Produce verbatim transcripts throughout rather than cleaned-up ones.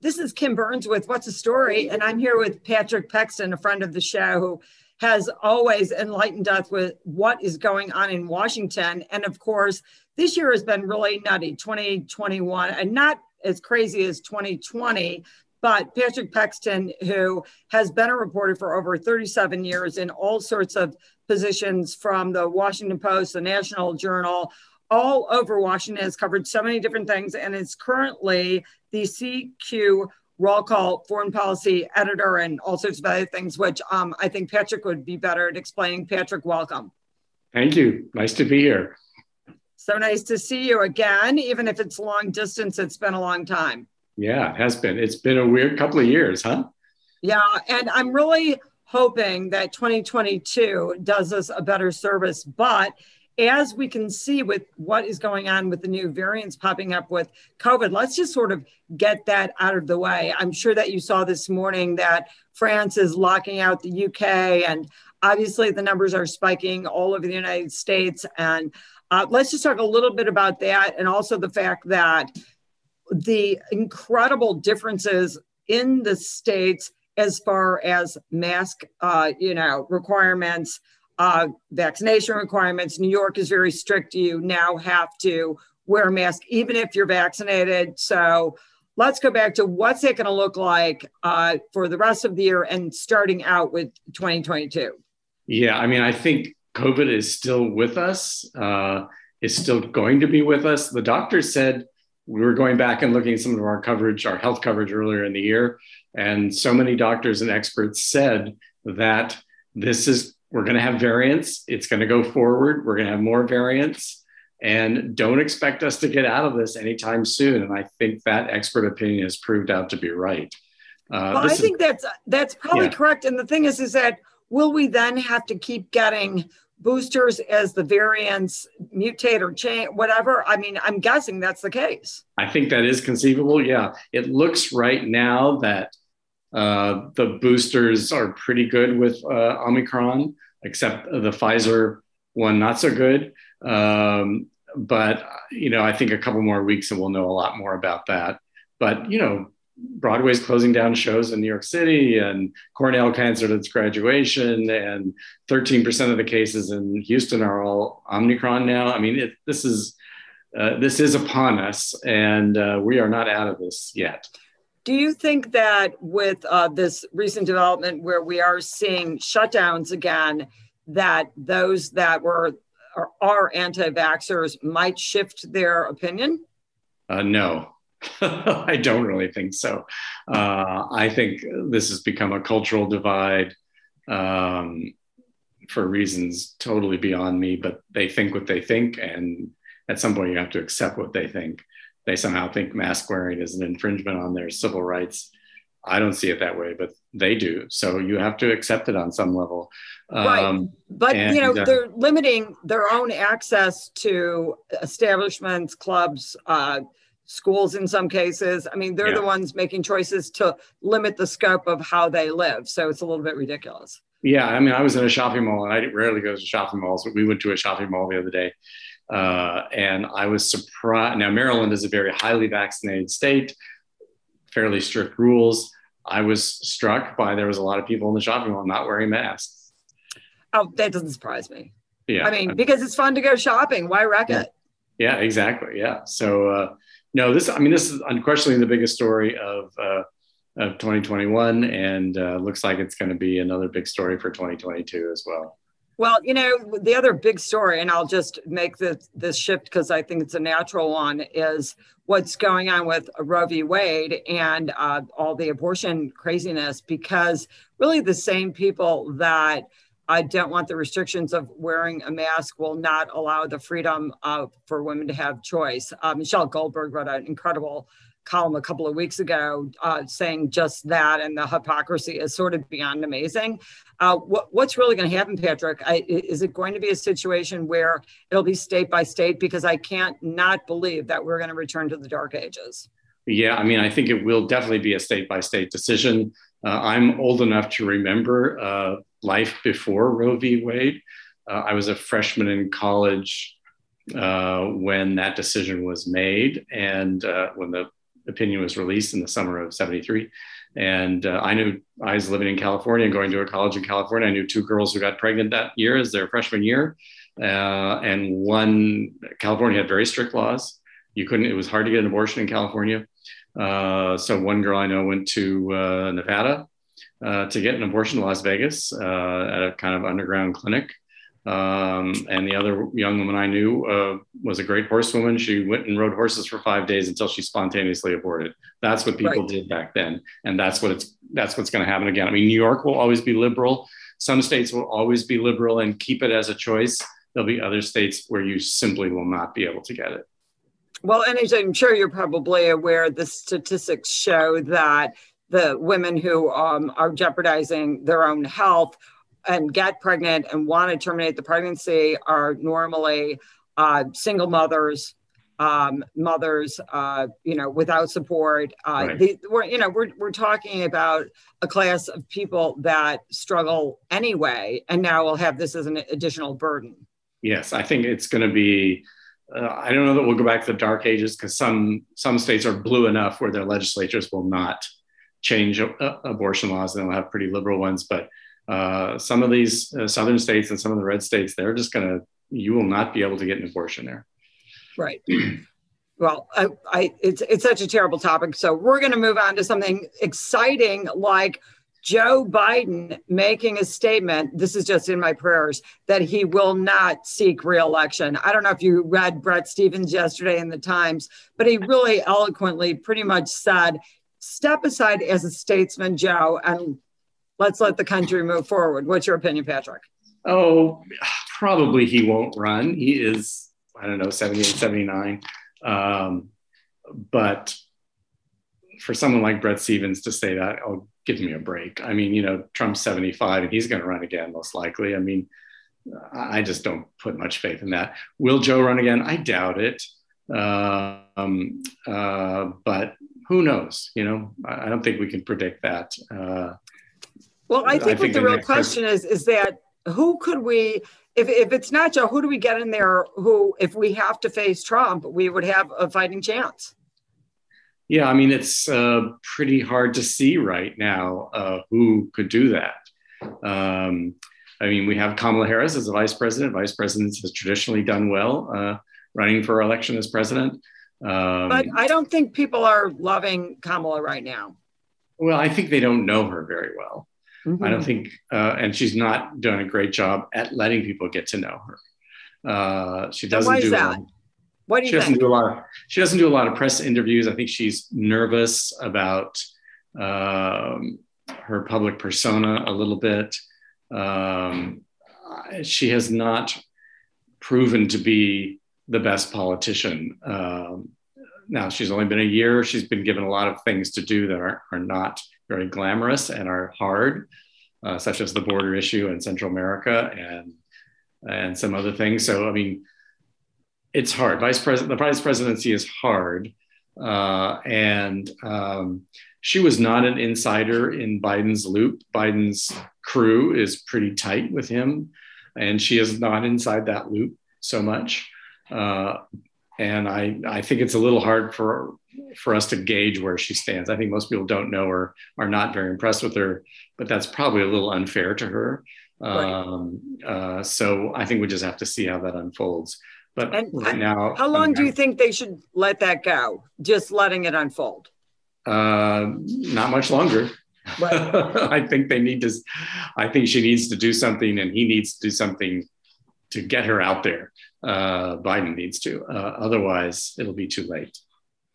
This is Kim Burns with What's the Story, and I'm here with Patrick Pexton, a friend of the show who has always enlightened us with what is going on in Washington. And of course, this year has been really nutty, twenty twenty-one, and not as crazy as twenty twenty, but Patrick Pexton, who has been a reporter for over thirty-seven years in all sorts of positions from the Washington Post, the National Journal, all over Washington, has covered so many different things, and is currently the C Q Roll Call foreign policy editor and all sorts of other things, which um, I think Patrick would be better at explaining. Patrick, welcome. Thank you. Nice to be here. So nice to see you again. Even if it's long distance, it's been a long time. Yeah, it has been. It's been a weird couple of years, huh? Yeah, and I'm really hoping that twenty twenty-two does us a better service. But as we can see with what is going on with the new variants popping up with COVID, let's just sort of get that out of the way. I'm sure that you saw this morning that France is locking out the U K, and obviously the numbers are spiking all over the United States. And uh, let's just talk a little bit about that, and also the fact that the incredible differences in the states as far as mask, uh, you know, requirements, uh, vaccination requirements. New York is very strict. You now have to wear a mask, even if you're vaccinated. So let's go back to what's it going to look like uh, for the rest of the year and starting out with twenty twenty-two. Yeah, I mean, I think COVID is still with us, uh, is still going to be with us. The doctor said, we were going back and looking at some of our coverage, our health coverage earlier in the year. And so many doctors and experts said that this is, we're going to have variants. It's going to go forward. We're going to have more variants, and don't expect us to get out of this anytime soon. And I think that expert opinion has proved out to be right. Uh, well, I think is, that's, that's probably yeah. correct. And the thing is, is that will we then have to keep getting boosters as the variants mutate or change, whatever? I mean, I'm guessing that's the case. I think that is conceivable. Yeah. It looks right now that uh, the boosters are pretty good with uh, Omicron, except the Pfizer one, not so good. Um, but, you know, I think a couple more weeks and we'll know a lot more about that. But, you know, Broadway's closing down shows in New York City, and Cornell canceled its graduation, and thirteen percent of the cases in Houston are all Omicron now. I mean, it, this is uh, this is upon us, and uh, we are not out of this yet. Do you think that with uh, this recent development where we are seeing shutdowns again, that those that were or are anti-vaxxers might shift their opinion? Uh, no. I don't really think so. Uh, I think this has become a cultural divide um, for reasons totally beyond me, but they think what they think. And at some point you have to accept what they think. They somehow think mask wearing is an infringement on their civil rights. I don't see it that way, but they do. So you have to accept it on some level. Um, right. But, and, you know, uh, they're limiting their own access to establishments, clubs, uh, schools in some cases. I mean, they're yeah. the ones making choices to limit the scope of how they live. So it's a little bit ridiculous. Yeah, I mean, I was in a shopping mall, and I rarely go to shopping malls, but we went to a shopping mall the other day. Uh, and I was surprised. Now, Maryland is a very highly vaccinated state, fairly strict rules. I was struck by there was a lot of people in the shopping mall not wearing masks. Oh, that doesn't surprise me. Yeah, I mean, because it's fun to go shopping. Why wreck yeah. it? Yeah, exactly. Yeah. So, uh, No, this, I mean, this is unquestionably the biggest story of uh, of twenty twenty-one, and uh, looks like it's going to be another big story for twenty twenty-two as well. Well, you know, the other big story, and I'll just make this, this shift because I think it's a natural one, is what's going on with Roe v. Wade and uh, all the abortion craziness, because really the same people that I don't want the restrictions of wearing a mask will not allow the freedom of, for women to have choice. Uh, Michelle Goldberg wrote an incredible column a couple of weeks ago uh, saying just that, and the hypocrisy is sort of beyond amazing. Uh, what, what's really going to happen, Patrick? I, is it going to be a situation where it'll be state by state? Because I can't not believe that we're going to return to the dark ages. Yeah, I mean, I think it will definitely be a state by state decision. Uh, I'm old enough to remember uh, life before Roe v. Wade. Uh, I was a freshman in college uh, when that decision was made, and uh, when the opinion was released in the summer of seventy-three. And uh, I knew I was living in California and going to a college in California. I knew two girls who got pregnant that year as their freshman year. Uh, and one, California had very strict laws. You couldn't, it was hard to get an abortion in California. Uh, so one girl I know went to uh, Nevada uh, to get an abortion in Las Vegas uh, at a kind of underground clinic. Um, and the other young woman I knew uh, was a great horsewoman. She went and rode horses for five days until she spontaneously aborted. That's what people right. did back then. And that's what it's, that's what's going to happen again. I mean, New York will always be liberal. Some states will always be liberal and keep it as a choice. There'll be other states where you simply will not be able to get it. Well, and I'm sure you're probably aware the statistics show that the women who um, are jeopardizing their own health and get pregnant and want to terminate the pregnancy are normally uh, single mothers, um, mothers, uh, you know, without support. Uh, right. the, we're, you know, we're we're talking about a class of people that struggle anyway, and now we'll have this as an additional burden. Yes, I think it's going to be. Uh, I don't know that we'll go back to the dark ages because some some states are blue enough where their legislatures will not change a, a, abortion laws, and they'll have pretty liberal ones, but. Uh, some of these uh, southern states and some of the red states, they're just going to, you will not be able to get an abortion there. Right. Well, I, I, it's, it's such a terrible topic. So we're going to move on to something exciting like Joe Biden making a statement, this is just in my prayers, that he will not seek re-election. I don't know if you read Bret Stephens yesterday in the Times, but he really eloquently pretty much said, step aside as a statesman, Joe, and let's let the country move forward. What's your opinion, Patrick? Oh, probably he won't run. He is, I don't know, seventy-eight, seventy-nine. Um, but for someone like Bret Stephens to say that, oh, give me a break. I mean, you know, Trump's seventy-five and he's going to run again, most likely. I mean, I just don't put much faith in that. Will Joe run again? I doubt it. Uh, um, uh, but who knows? You know, I, I don't think we can predict that. Uh, Well, I think, I think what the real question is, is that who could we, if, if it's not Joe, who do we get in there who, if we have to face Trump, we would have a fighting chance? Yeah, I mean, it's uh, pretty hard to see right now uh, who could do that. Um, I mean, we have Kamala Harris as a vice president. Vice presidents has traditionally done well uh, running for election as president. Um, but I don't think people are loving Kamala right now. Well, I think they don't know her very well. Mm-hmm. I don't think, uh, and she's not done a great job at letting people get to know her. Uh, she doesn't Why is do. That? Lot, what do you she think? Doesn't do a lot of, she doesn't do a lot of press interviews. I think she's nervous about um, her public persona a little bit. Um, she has not proven to be the best politician. Um, now she's only been a year. She's been given a lot of things to do that are, are not very glamorous and are hard, uh, such as the border issue in Central America and and some other things. So, I mean, it's hard. Vice president, the vice presidency is hard. Uh, and um, she was not an insider in Biden's loop. Biden's crew is pretty tight with him, and she is not inside that loop so much. Uh, And I, I think it's a little hard for, for us to gauge where she stands. I think most people don't know her, are not very impressed with her, but that's probably a little unfair to her. Right. Um, uh, so I think we just have to see how that unfolds. But and right now- How long I mean, do you think they should let that go? Just letting it unfold? Uh, not much longer. Right. I think they need to, I think she needs to do something and he needs to do something to get her out there. Uh, Biden needs to, uh, otherwise it'll be too late.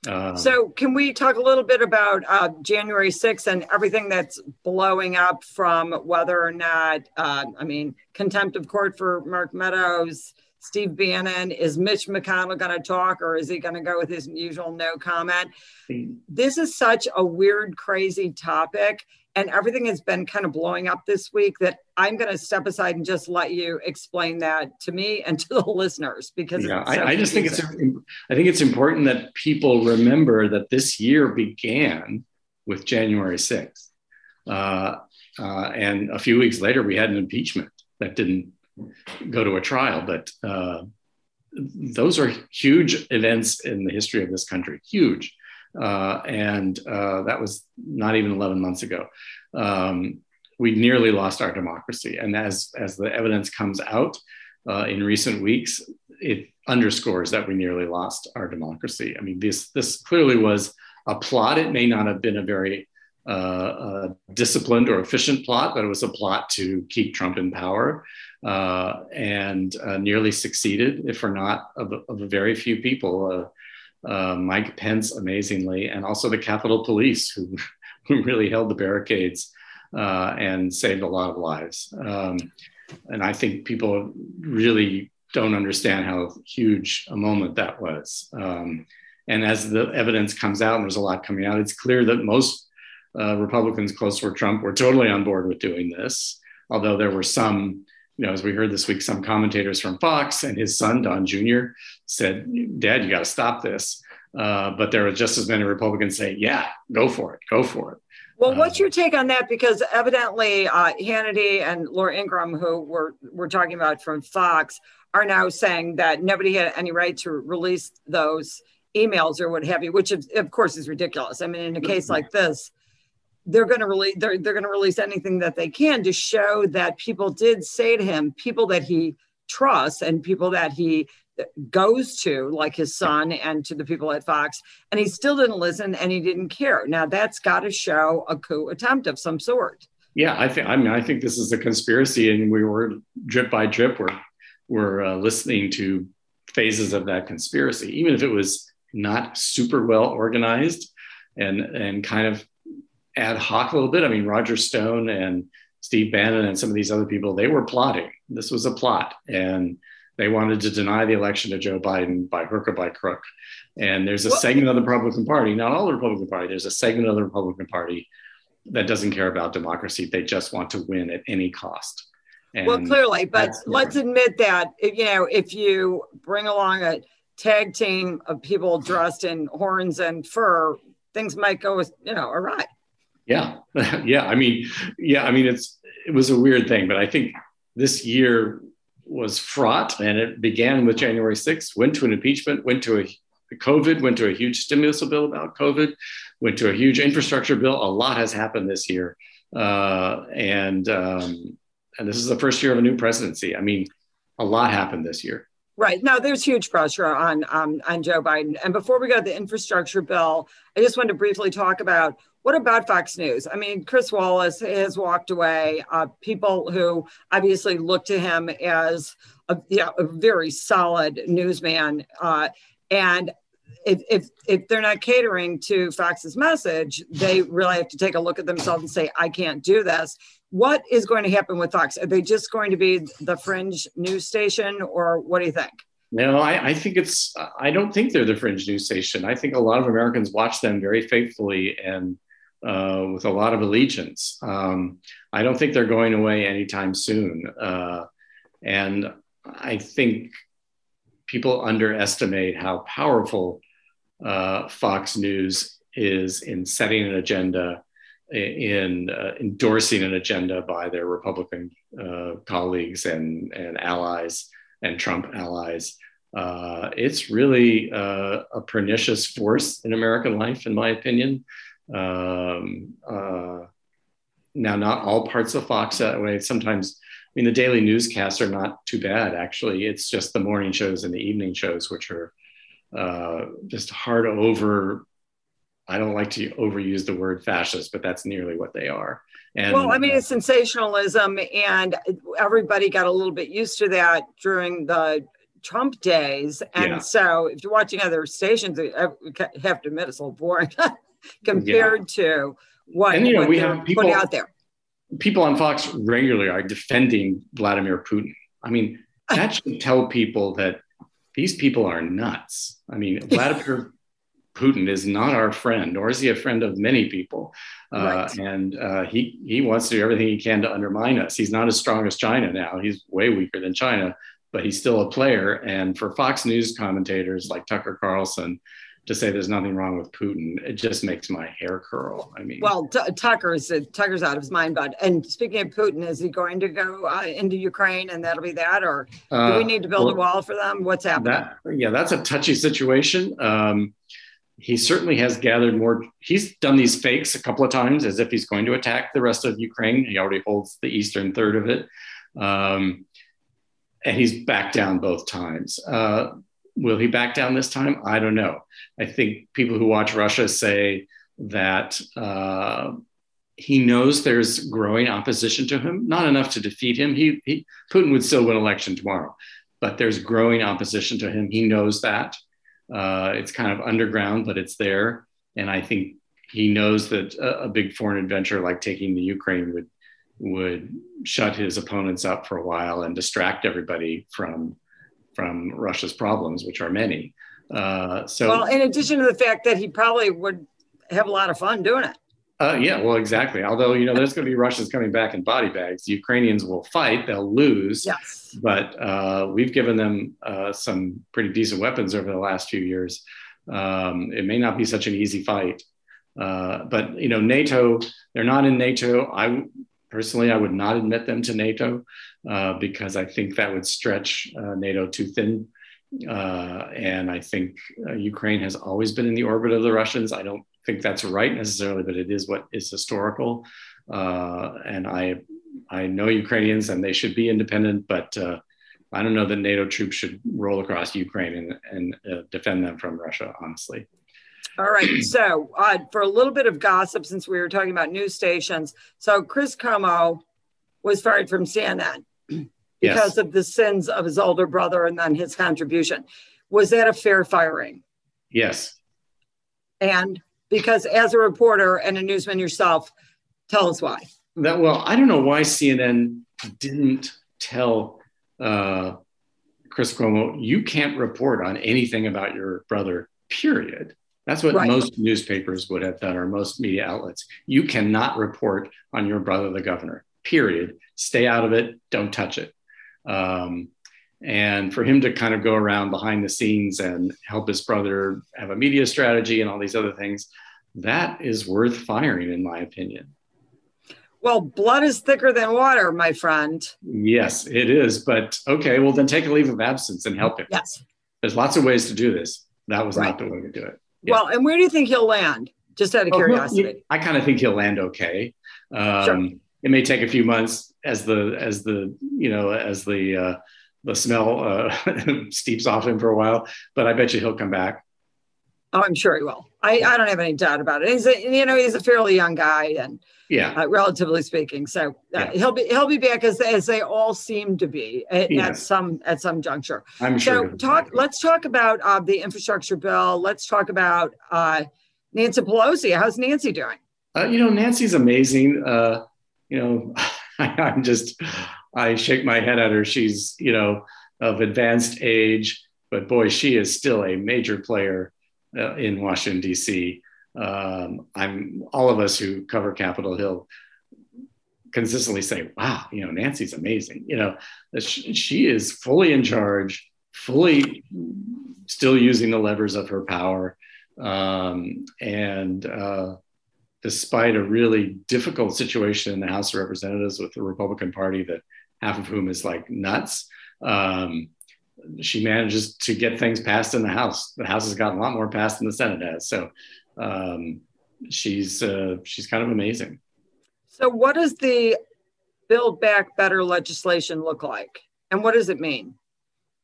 Um, so can we talk a little bit about uh, January sixth and everything that's blowing up from whether or not, uh, I mean, contempt of court for Mark Meadows, Steve Bannon, is Mitch McConnell going to talk or is he going to go with his usual no comment? This is such a weird, crazy topic and everything has been kind of blowing up this week that I'm going to step aside and just let you explain that to me and to the listeners because yeah, I, I just think it's I think it's important that people remember that this year began with January sixth, uh, uh, and a few weeks later we had an impeachment that didn't go to a trial, but uh, those are huge events in the history of this country. Huge. Uh, and uh, that was not even eleven months ago. Um, we nearly lost our democracy. And as, as the evidence comes out uh, in recent weeks, it underscores that we nearly lost our democracy. I mean, this, this clearly was a plot. It may not have been a very uh, uh, disciplined or efficient plot, but it was a plot to keep Trump in power uh, and uh, nearly succeeded, if or not, of, of a very few people. Uh, Uh, Mike Pence, amazingly, and also the Capitol Police, who, who really held the barricades uh, and saved a lot of lives. Um, and I think people really don't understand how huge a moment that was. Um, and as the evidence comes out, and there's a lot coming out, it's clear that most uh, Republicans close to Trump were totally on board with doing this, although there were some, you know, as we heard this week, some commentators from Fox and his son, Don Junior, said, "Dad, you got to stop this." Uh, but there were just as many Republicans saying, "Yeah, go for it, go for it." Well, what's your take on that? Because evidently uh, Hannity and Laura Ingraham, who we're, we're talking about from Fox, are now saying that nobody had any right to release those emails or what have you, which is, of course, is ridiculous. I mean, in a case like this, they're going to release they're, they're going to release anything that they can to show that people did say to him, people that he trusts and people that he goes to, like his son and to the people at Fox, and he still didn't listen and he didn't care. Now that's got to show a coup attempt of some sort. Yeah, I think I mean I think this is a conspiracy, and we were drip by drip we're we're uh, listening to phases of that conspiracy, even if it was not super well organized and and kind of ad hoc a little bit. I mean, Roger Stone and Steve Bannon and some of these other people, they were plotting. This was a plot, and they wanted to deny the election to Joe Biden by hook or by crook. And there's a well, segment of the Republican Party, not all the Republican Party, there's a segment of the Republican Party that doesn't care about democracy. They just want to win at any cost. And well, clearly, but let's admit that, you know, if you bring along a tag team of people dressed in horns and fur, things might go, you know, awry. Yeah. Yeah. I mean, yeah, I mean, it's, it was a weird thing, but I think this year was fraught, and it began with January sixth, went to an impeachment, went to a COVID, went to a huge stimulus bill about COVID, went to a huge infrastructure bill. A lot has happened this year. Uh, and, um, and this is the first year of a new presidency. I mean, a lot happened this year. Right. No, there's huge pressure on, um, on Joe Biden. And before we go to the infrastructure bill, I just wanted to briefly talk about, what about Fox News? I mean, Chris Wallace has walked away. Uh, people who obviously look to him as a, you know, a very solid newsman. Uh, and if, if if they're not catering to Fox's message, they really have to take a look at themselves and say, I can't do this. What is going to happen with Fox? Are they just going to be the fringe news station, or what do you think? No, I, I think it's, I don't think they're the fringe news station. I think a lot of Americans watch them very faithfully and Uh, with a lot of allegiance. Um, I don't think they're going away anytime soon. Uh, and I think people underestimate how powerful uh, Fox News is in setting an agenda, in uh, endorsing an agenda by their Republican uh, colleagues and, and allies and Trump allies. Uh, it's really uh, a pernicious force in American life, in my opinion. Um, uh, now, not all parts of Fox that way. Sometimes, I mean, the daily newscasts are not too bad, actually. It's just the morning shows and the evening shows, which are uh, just hard over. I don't like to overuse the word fascist, but that's nearly what they are. And, well, I mean, it's sensationalism, and everybody got a little bit used to that during the Trump days. And yeah. So if you're watching other stations, I have to admit it's a little boring. Compared yeah. to what, and, you know, what we have people out there. People on Fox regularly are defending Vladimir Putin. I mean, that should tell people that these people are nuts. I mean, Vladimir Putin is not our friend, nor is he a friend of many people. Uh, right. And uh, he, he wants to do everything he can to undermine us. He's not as strong as China now. He's way weaker than China, but he's still a player. And for Fox News commentators like Tucker Carlson to say there's nothing wrong with Putin, it just makes my hair curl. I mean, well, t- Tucker's uh, Tucker's out of his mind. But and speaking of Putin, is he going to go uh, into Ukraine, and that'll be that, or do uh, we need to build well, a wall for them? What's happening? That, yeah, that's a touchy situation. Um, he certainly has gathered more. He's done these fakes a couple of times as if he's going to attack the rest of Ukraine. He already holds the eastern third of it. Um, and he's backed down both times. Uh, will he back down this time? I don't know. I think people who watch Russia say that uh, he knows there's growing opposition to him, not enough to defeat him. He, he Putin would still win election tomorrow, but there's growing opposition to him. He knows that. Uh, it's kind of underground, but it's there. And I think he knows that a, a big foreign adventure like taking the Ukraine would would shut his opponents up for a while and distract everybody from from Russia's problems, which are many. Uh, so, well, in addition to the fact that he probably would have a lot of fun doing it. Uh, yeah, well, exactly. Although, you know, there's going to be Russians coming back in body bags. The Ukrainians will fight. They'll lose. Yes. But uh, we've given them uh, some pretty decent weapons over the last few years. Um, it may not be such an easy fight. Uh, but, you know, NATO, they're not in NATO. I personally, I would not admit them to NATO uh, because I think that would stretch uh, NATO too thin. Uh, and I think uh, Ukraine has always been in the orbit of the Russians. I don't think that's right necessarily, but it is what is historical. Uh, and I I know Ukrainians and they should be independent, but uh, I don't know that NATO troops should roll across Ukraine and, and uh, defend them from Russia, honestly. All right, so uh, for a little bit of gossip, since we were talking about news stations, so Chris Cuomo was fired from C N N because yes. of the sins of his older brother and then his contribution. Was that a fair firing? Yes. And? Because as a reporter and a newsman yourself, tell us why. That, well, I don't know why C N N didn't tell uh, Chris Cuomo, you can't report on anything about your brother, period. That's what right. most newspapers would have done, or most media outlets. You cannot report on your brother, the governor, period. Stay out of it. Don't touch it. Um, And for him to kind of go around behind the scenes and help his brother have a media strategy and all these other things, that is worth firing, in my opinion. Well, blood is thicker than water, my friend. Yes, it is. But okay, well, then take a leave of absence and help him. Yes. There's lots of ways to do this. That was right. not the way to do it. Yes. Well, and where do you think he'll land? Just out of oh, curiosity. Well, I kind of think he'll land okay. Um, sure. It may take a few months as the, as the, you know, as the, uh, the smell uh, steeps off him for a while, but I bet you he'll come back. Oh, I'm sure he will. I, I don't have any doubt about it. He's a, you know, he's a fairly young guy, and yeah, uh, relatively speaking, so uh, yeah. he'll be he'll be back as as they all seem to be at, yeah. at some at some juncture. I'm sure. So talk. Let's talk about uh, the infrastructure bill. Let's talk about uh, Nancy Pelosi. How's Nancy doing? Uh, you know, Nancy's amazing. Uh, you know, I'm just. I shake my head at her. She's, you know, of advanced age, but boy, she is still a major player uh, in Washington, D C. Um, I'm all of us who cover Capitol Hill consistently say, wow, you know, Nancy's amazing. You know, she, she is fully in charge, fully still using the levers of her power. Um, and, uh, despite a really difficult situation in the House of Representatives with the Republican Party that half of whom is like nuts, um, she manages to get things passed in the House. The House has gotten a lot more passed than the Senate has. So um, she's uh, she's kind of amazing. So what does the Build Back Better legislation look like? And what does it mean?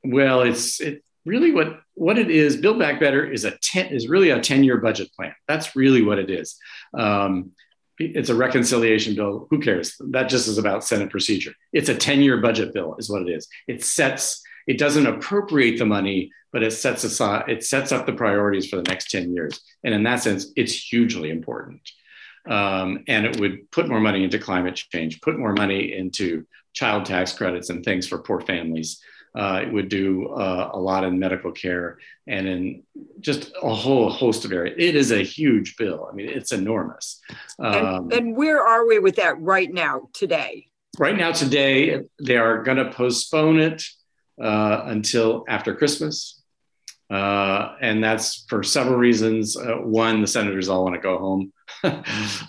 Well, it's it really what what it is. Build Back Better is a ten, is really a ten year budget plan. That's really what it is. Um, it's a reconciliation bill. Who cares? That just is about Senate procedure. It's a ten year budget bill is what it is. It sets, it doesn't appropriate the money, but it sets aside, it sets up the priorities for the next ten years. And in that sense, it's hugely important. Um, and it would put more money into climate change, put more money into child tax credits and things for poor families. Uh, it would do uh, a lot in medical care and in just a whole host of areas. It is a huge bill. I mean, it's enormous. Um, and, and where are we with that right now, today? Right now, today, they are going to postpone it uh, until after Christmas. Uh, and that's for several reasons. Uh, one, the senators all want to go home.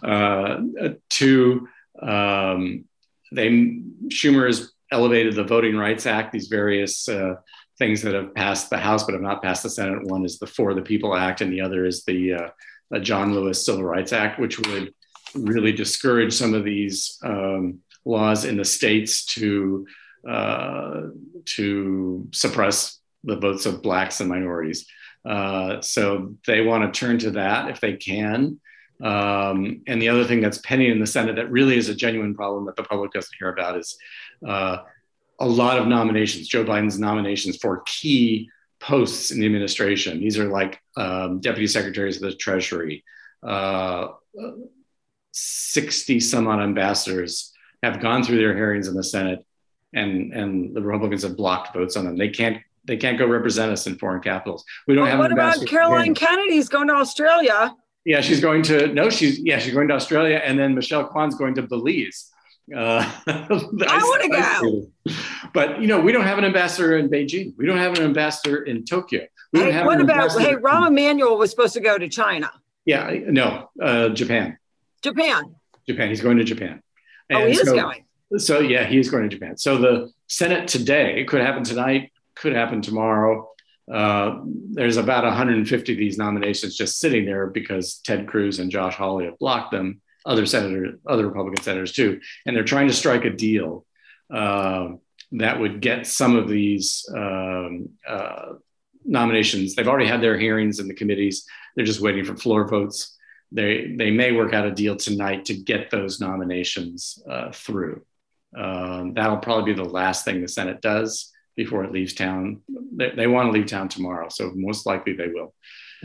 uh, two, um, they Schumer is elevated the Voting Rights Act, these various uh, things that have passed the House but have not passed the Senate. One is the For the People Act, and the other is the uh, the John Lewis Civil Rights Act, which would really discourage some of these um, laws in the states to uh, to suppress the votes of blacks and minorities. Uh, so they want to turn to that if they can. Um, and the other thing that's pending in the Senate that really is a genuine problem that the public doesn't hear about is uh, a lot of nominations, Joe Biden's nominations for key posts in the administration. These are like um, deputy secretaries of the Treasury, uh, sixty some odd ambassadors have gone through their hearings in the Senate, and, and the Republicans have blocked votes on them. They can't They can't go represent us in foreign capitals. We don't well, have. What about Caroline Kennedy's going to Australia? Yeah, she's going to. No, she's yeah, she's going to Australia, and then Michelle Kwan's going to Belize. Uh, I want to go. But you know, we don't have an ambassador in Beijing. We don't have an ambassador in Tokyo. We hey, don't have. What an about hey, Rahm Emanuel was supposed to go to China. Yeah, no, uh, Japan. Japan. Japan. He's going to Japan. And oh, he is so, going. So yeah, he is going to Japan. So the Senate today, it could happen tonight, could happen tomorrow. Uh, there's about one hundred fifty of these nominations just sitting there because Ted Cruz and Josh Hawley have blocked them, other senators, other Republican senators too. And they're trying to strike a deal uh, that would get some of these um, uh, nominations. They've already had their hearings in the committees. They're just waiting for floor votes. They, they may work out a deal tonight to get those nominations uh, through. Um, that'll probably be the last thing the Senate does before it leaves town. They, they want to leave town tomorrow, so most likely they will.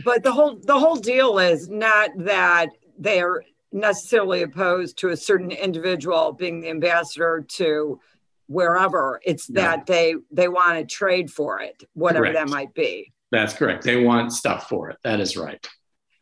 But the whole the whole deal is not that they are necessarily opposed to a certain individual being the ambassador to wherever. It's that yeah. they they want to trade for it, whatever correct. That might be. That's correct. They want stuff for it. That is right.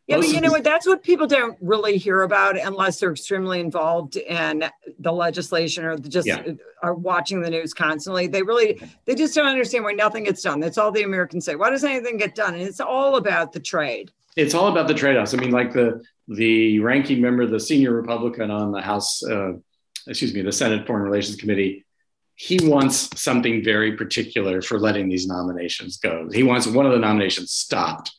Yeah, most but you know what? That's what people don't really hear about unless they're extremely involved in the legislation or just yeah. are watching the news constantly. They really, they just don't understand why nothing gets done. That's all the Americans say. Why does anything get done? And it's all about the trade. It's all about the trade-offs. I mean, like the the ranking member, the senior Republican on the House, uh, excuse me, the Senate Foreign Relations Committee, he wants something very particular for letting these nominations go. He wants one of the nominations stopped.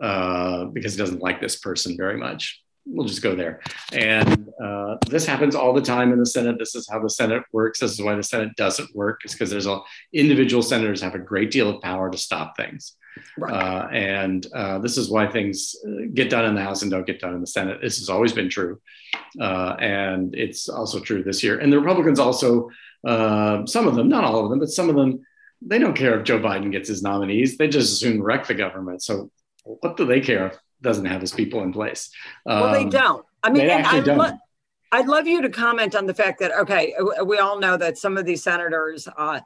Uh, because he doesn't like this person very much. We'll just go there. And uh, this happens all the time in the Senate. This is how the Senate works. This is why the Senate doesn't work. It's because there's a, individual senators have a great deal of power to stop things. Right. Uh, and uh, this is why things get done in the House and don't get done in the Senate. This has always been true. Uh, and it's also true this year. And the Republicans also, uh, some of them, not all of them, but some of them, they don't care if Joe Biden gets his nominees. They just as soon wreck the government. So what do they care if it doesn't have his people in place? Um, well, they don't. I mean, and I'd, don't. Lo- I'd love you to comment on the fact that, okay, we all know that some of these senators, uh,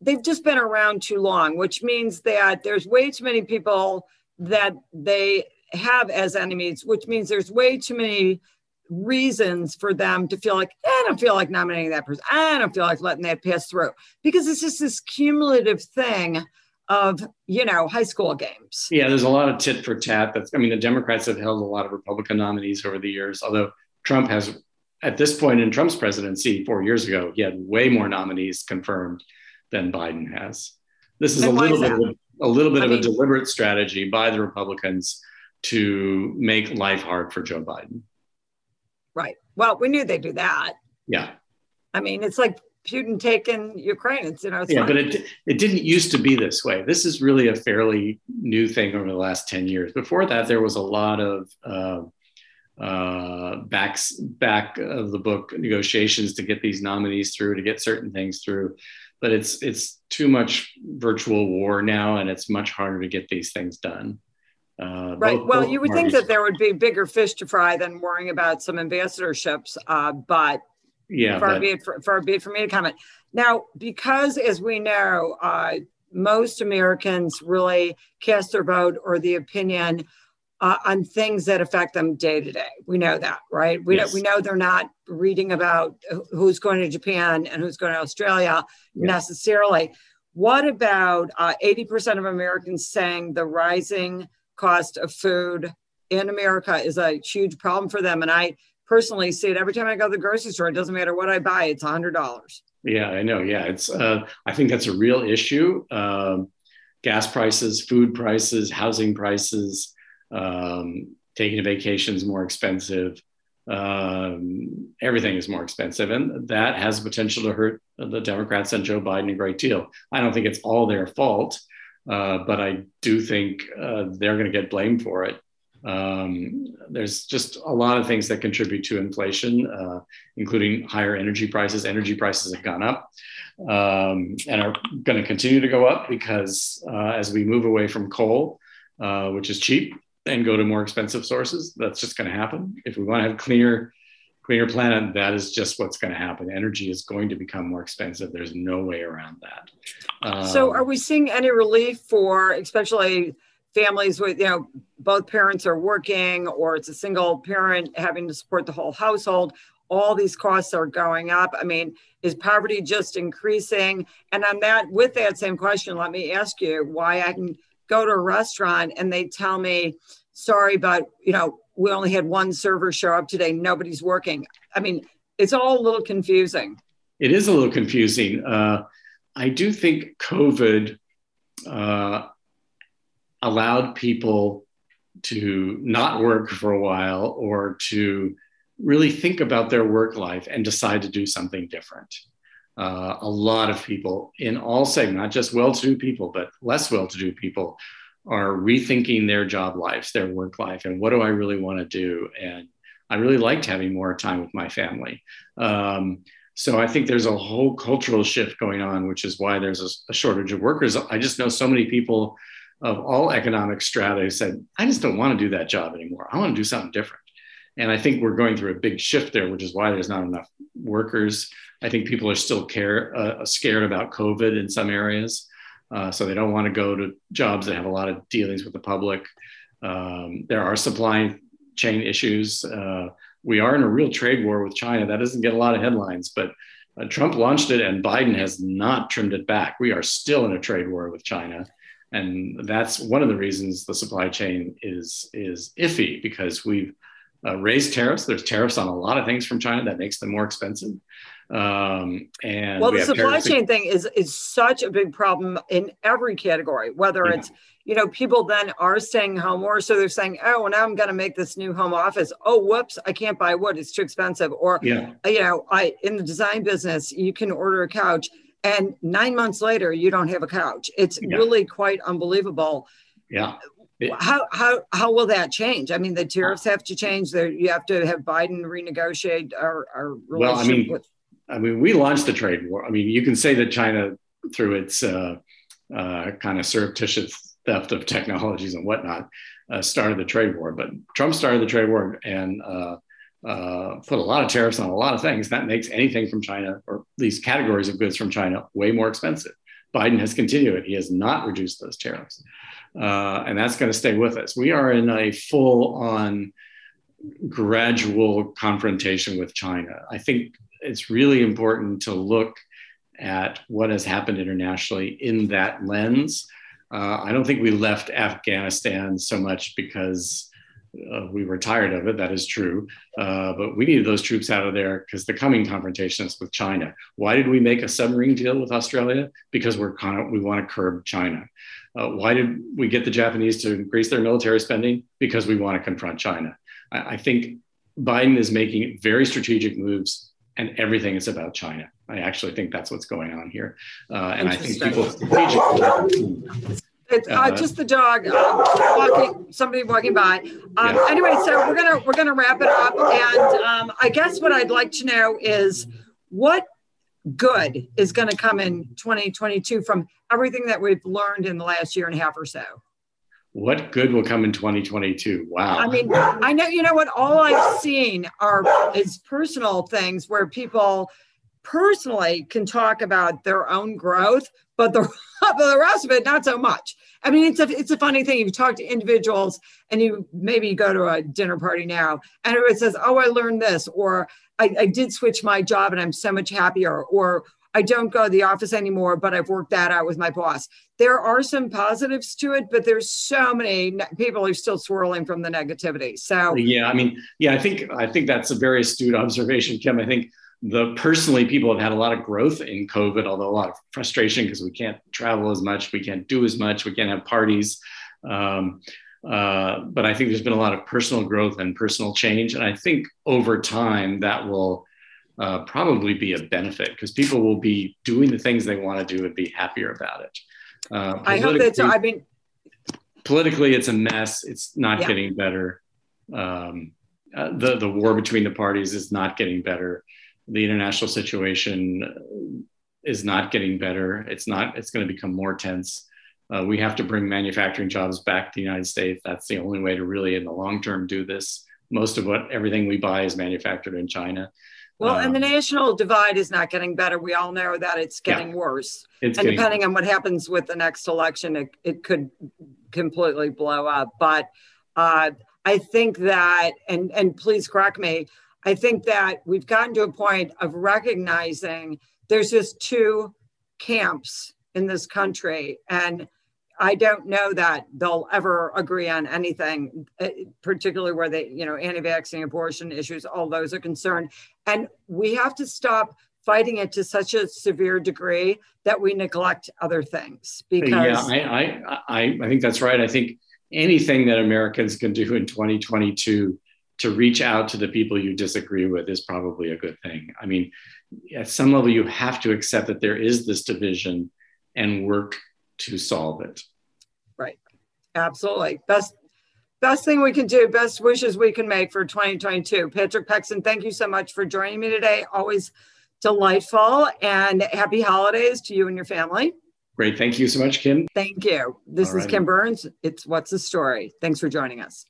they've just been around too long, which means that there's way too many people that they have as enemies, which means there's way too many reasons for them to feel like, I don't feel like nominating that person. I don't feel like letting that pass through, because it's just this cumulative thing of, you know, high school games. Yeah, there's a lot of tit for tat. That's, I mean, the Democrats have held a lot of Republican nominees over the years, although Trump has, at this point in Trump's presidency four years ago, he had way more nominees confirmed than Biden has. This is a little, is bit of, a little bit I of mean, a deliberate strategy by the Republicans to make life hard for Joe Biden. Right. Well, we knew they'd do that. Yeah. I mean, it's like Putin taken Ukraine. It's in our yeah, but it it didn't used to be this way. This is really a fairly new thing over the last ten years. Before that, there was a lot of uh, uh, back back of the book negotiations to get these nominees through, to get certain things through. But it's it's too much virtual war now, and it's much harder to get these things done. Uh, right. Both, well, both you would parties. think that there would be bigger fish to fry than worrying about some ambassadorships, uh, but. Yeah, far be it for, far be it for me to comment. Now, because as we know, uh, most Americans really cast their vote or the opinion uh, on things that affect them day to day. We know that, right? We yes. don't, we know they're not reading about who's going to Japan and who's going to Australia yeah. necessarily. What about uh, eighty percent of Americans saying the rising cost of food in America is a huge problem for them? And I personally see it every time I go to the grocery store. It doesn't matter what I buy, it's one hundred dollars. Yeah, I know. Yeah, it's. Uh, I think that's a real issue. Um, gas prices, food prices, housing prices, um, taking vacations more expensive. Um, everything is more expensive. And that has the potential to hurt the Democrats and Joe Biden a great deal. I don't think it's all their fault, uh, but I do think uh, they're going to get blamed for it. Um, there's just a lot of things that contribute to inflation, uh, including higher energy prices. Energy prices have gone up um, and are going to continue to go up because uh, as we move away from coal, uh, which is cheap, and go to more expensive sources, that's just going to happen. If we want to have cleaner, cleaner planet, that is just what's going to happen. Energy is going to become more expensive. There's no way around that. Um, so are we seeing any relief for, especially families with, you know, both parents are working, or it's a single parent having to support the whole household? All these costs are going up. I mean, is poverty just increasing? And on that, with that same question, let me ask you why I can go to a restaurant and they tell me, sorry, but you know, we only had one server show up today, nobody's working. I mean, it's all a little confusing. It is a little confusing. Uh, I do think COVID uh, allowed people to not work for a while or to really think about their work life and decide to do something different. Uh, a lot of people in all segments, not just well-to-do people, but less well-to-do people, are rethinking their job lives, their work life, and what do I really want to do? And I really liked having more time with my family. Um, so I think there's a whole cultural shift going on, which is why there's a, a shortage of workers. I just know so many people of all economic strata who said, I just don't want to do that job anymore. I want to do something different. And I think we're going through a big shift there, which is why there's not enough workers. I think people are still care, uh, scared about COVID in some areas. Uh, so they don't want to go to jobs that have a lot of dealings with the public. Um, there are supply chain issues. Uh, we are in a real trade war with China. That doesn't get a lot of headlines, but uh, Trump launched it and Biden has not trimmed it back. We are still in a trade war with China. And that's one of the reasons the supply chain is, is iffy, because we've Uh, raise tariffs. There's tariffs on a lot of things from China that makes them more expensive. Um, and well, we the supply chain to- thing is is such a big problem in every category, whether yeah. it's, you know, people then are staying home more. So they're saying, oh, well, now I'm going to make this new home office. Oh, whoops, I can't buy wood. It's too expensive. Or, yeah. you know, I in the design business, you can order a couch and nine months later, you don't have a couch. It's yeah. really quite unbelievable. Yeah. How how how will that change? I mean, the tariffs have to change. There, you have to have Biden renegotiate our, our relationship. Well, I mean, with- I mean, we launched the trade war. I mean, you can say that China, through its uh, uh, kind of surreptitious theft of technologies and whatnot, uh, started the trade war. But Trump started the trade war and uh, uh, put a lot of tariffs on a lot of things. That makes anything from China, or these categories of goods from China, way more expensive. Biden has continued it. He has not reduced those tariffs. Uh, and that's going to stay with us. We are in a full-on gradual confrontation with China. I think it's really important to look at what has happened internationally in that lens. Uh, I don't think we left Afghanistan so much because Uh, we were tired of it, that is true. Uh, but we needed those troops out of there because the coming confrontations with China. Why did we make a submarine deal with Australia? Because we're kind of, we want to curb China. Uh, why did we get the Japanese to increase their military spending? Because we want to confront China. I, I think Biden is making very strategic moves and everything is about China. I actually think that's what's going on here. Uh, and I think people... It's uh, just the dog uh, walking, somebody walking by. Um, yeah. Anyway, so we're gonna we're gonna wrap it up, and um, I guess what I'd like to know is what good is going to come in twenty twenty-two from everything that we've learned in the last year and a half or so. What good will come in twenty twenty-two? Wow. I mean, I know you know what all I've seen are is personal things where people personally can talk about their own growth, but the but the rest of it, not so much. I mean, it's a it's a funny thing. You talk to individuals, and you maybe go to a dinner party now, and everybody says, "Oh, I learned this," or I, "I did switch my job, and I'm so much happier," or "I don't go to the office anymore, but I've worked that out with my boss." There are some positives to it, but there's so many ne- people are still swirling from the negativity. So yeah, I mean, yeah, I think I think that's a very astute observation, Kim. I think The personally, people have had a lot of growth in COVID, although a lot of frustration because we can't travel as much, we can't do as much, we can't have parties. Um, uh, but I think there's been a lot of personal growth and personal change. And I think over time that will uh, probably be a benefit because people will be doing the things they want to do and be happier about it. Uh, I hope that so. I mean, politically, it's a mess. It's not yeah. getting better. Um, uh, the, the war between the parties is not getting better. The international situation is not getting better. It's not, it's going to become more tense. Uh, we have to bring manufacturing jobs back to the United States. That's the only way to really, in the long term, do this. Most of what everything we buy is manufactured in China. Well, um, and the national divide is not getting better. We all know that it's getting yeah, worse. It's and getting depending worse. on what happens with the next election, it, it could completely blow up. But uh, I think that, and and please correct me, I think that we've gotten to a point of recognizing there's just two camps in this country. And I don't know that they'll ever agree on anything, particularly where they, you know, anti-vaccine abortion issues, all those are concerned. And we have to stop fighting it to such a severe degree that we neglect other things. Because yeah, I, I, I, I think that's right. I think anything that Americans can do in twenty twenty-two to reach out to the people you disagree with is probably a good thing. I mean, at some level, you have to accept that there is this division and work to solve it. Right, absolutely. Best best thing we can do, best wishes we can make for twenty twenty-two. Patrick Pexton, thank you so much for joining me today. Always delightful, and happy holidays to you and your family. Great, thank you so much, Kim. Thank you. This All is right. Kim Burns. It's What's the Story. Thanks for joining us.